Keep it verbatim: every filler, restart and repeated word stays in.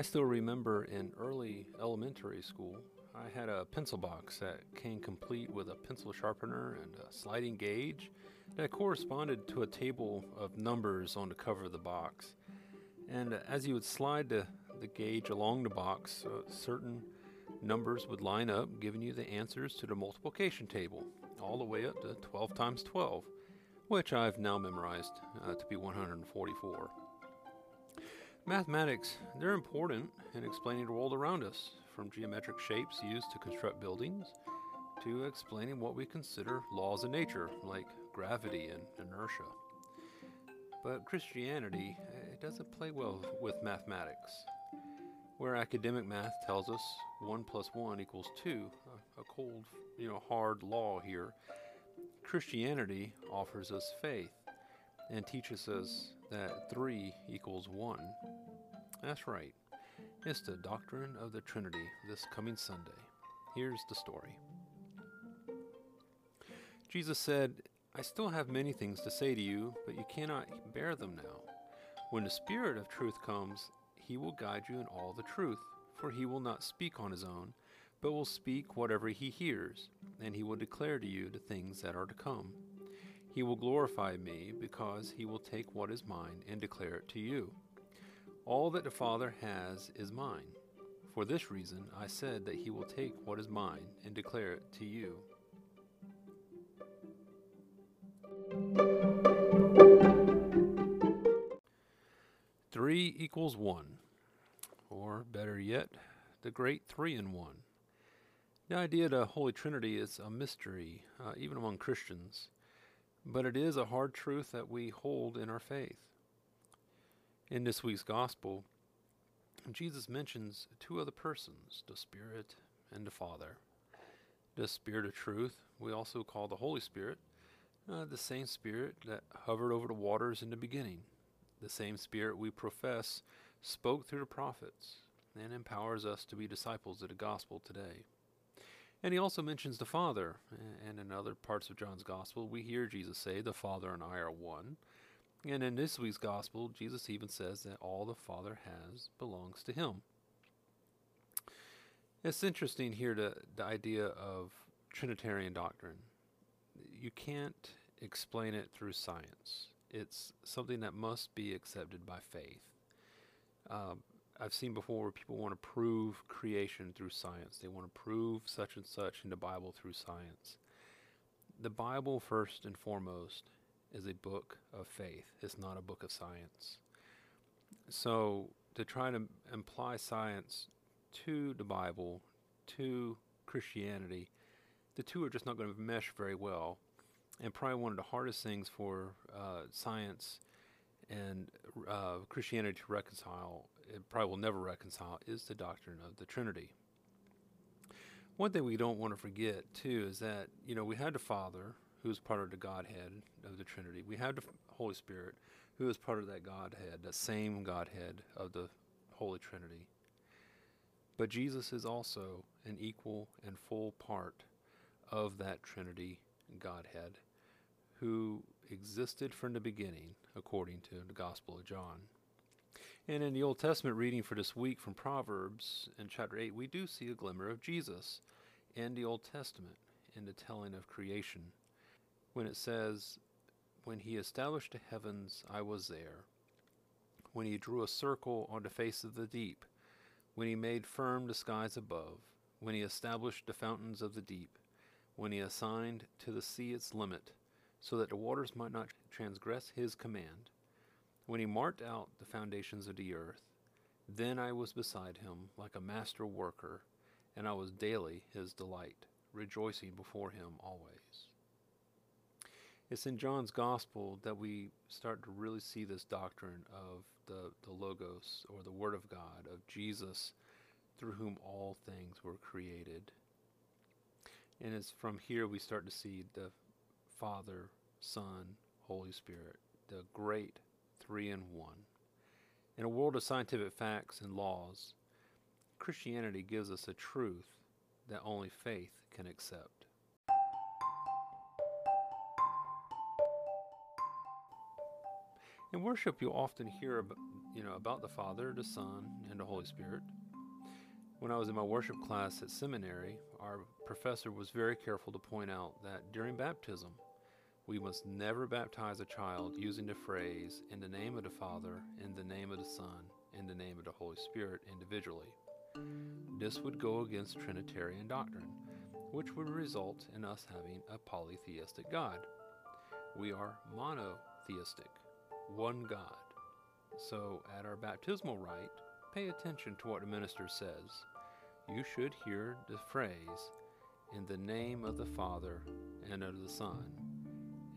I still remember in early elementary school, I had a pencil box that came complete with a pencil sharpener and a sliding gauge that corresponded to a table of numbers on the cover of the box. And as you would slide the, the gauge along the box, uh, certain numbers would line up, giving you the answers to the multiplication table, all the way up to twelve times twelve, which I've now memorized uh, to be one hundred forty-four. Mathematics, they're important in explaining the world around us, from geometric shapes used to construct buildings, to explaining what we consider laws of nature, like gravity and inertia. But Christianity, it doesn't play well with mathematics. Where academic math tells us one plus one equals two, a cold, you know, hard law here, Christianity offers us faith and teaches us that three equals one. That's right. It's the doctrine of the Trinity this coming Sunday. Here's the story. Jesus said, "I still have many things to say to you, but you cannot bear them now. When the Spirit of truth comes, he will guide you in all the truth, for he will not speak on his own, but will speak whatever he hears, and he will declare to you the things that are to come. He will glorify me, because he will take what is mine and declare it to you. All that the Father has is mine. For this reason I said that he will take what is mine and declare it to you." three equals one, or better yet, the great three in one. The idea of the Holy Trinity is a mystery, uh, even among Christians. But it is a hard truth that we hold in our faith. In this week's Gospel, Jesus mentions two other persons, the Spirit and the Father. The Spirit of truth, we also call the Holy Spirit, uh, the same Spirit that hovered over the waters in the beginning, the same Spirit we profess spoke through the prophets and empowers us to be disciples of the Gospel today. And he also mentions the Father, and in other parts of John's Gospel, we hear Jesus say, "The Father and I are one." And in this week's Gospel, Jesus even says that all the Father has belongs to him. It's interesting here, to, the idea of Trinitarian doctrine. You can't explain it through science. It's something that must be accepted by faith. Uh, I've seen before where people want to prove creation through science. They want to prove such and such in the Bible through science. The Bible, first and foremost, is a book of faith. It's not a book of science. So to try to imply science to the Bible, to Christianity, the two are just not going to mesh very well. And probably one of the hardest things for uh, science and uh, Christianity to reconcile, it probably will never reconcile, is the doctrine of the Trinity. One thing we don't want to forget, too, is that, you know, we had the Father, who is part of the Godhead of the Trinity. We had the Holy Spirit, who is part of that Godhead, that same Godhead of the Holy Trinity. But Jesus is also an equal and full part of that Trinity Godhead, who existed from the beginning, according to the Gospel of John. And in the Old Testament reading for this week from Proverbs in chapter eight, we do see a glimmer of Jesus in the Old Testament in the telling of creation, when it says, "When he established the heavens, I was there. When he drew a circle on the face of the deep, when he made firm the skies above, when he established the fountains of the deep, when he assigned to the sea its limit, so that the waters might not transgress his command. When he marked out the foundations of the earth, then I was beside him like a master worker, and I was daily his delight, rejoicing before him always." It's in John's Gospel that we start to really see this doctrine of the, the Logos, or the Word of God, of Jesus, through whom all things were created. And it's from here we start to see the Father, Son, Holy Spirit, the great Three in one. In a world of scientific facts and laws, Christianity gives us a truth that only faith can accept. In worship, you'll often hear you know, about the Father, the Son, and the Holy Spirit. When I was in my worship class at seminary, our professor was very careful to point out that during baptism, we must never baptize a child using the phrase, in the name of the Father, in the name of the Son, in the name of the Holy Spirit, individually. This would go against Trinitarian doctrine, which would result in us having a polytheistic God. We are monotheistic, one God. So at our baptismal rite, pay attention to what the minister says. You should hear the phrase, in the name of the Father, and of the Son,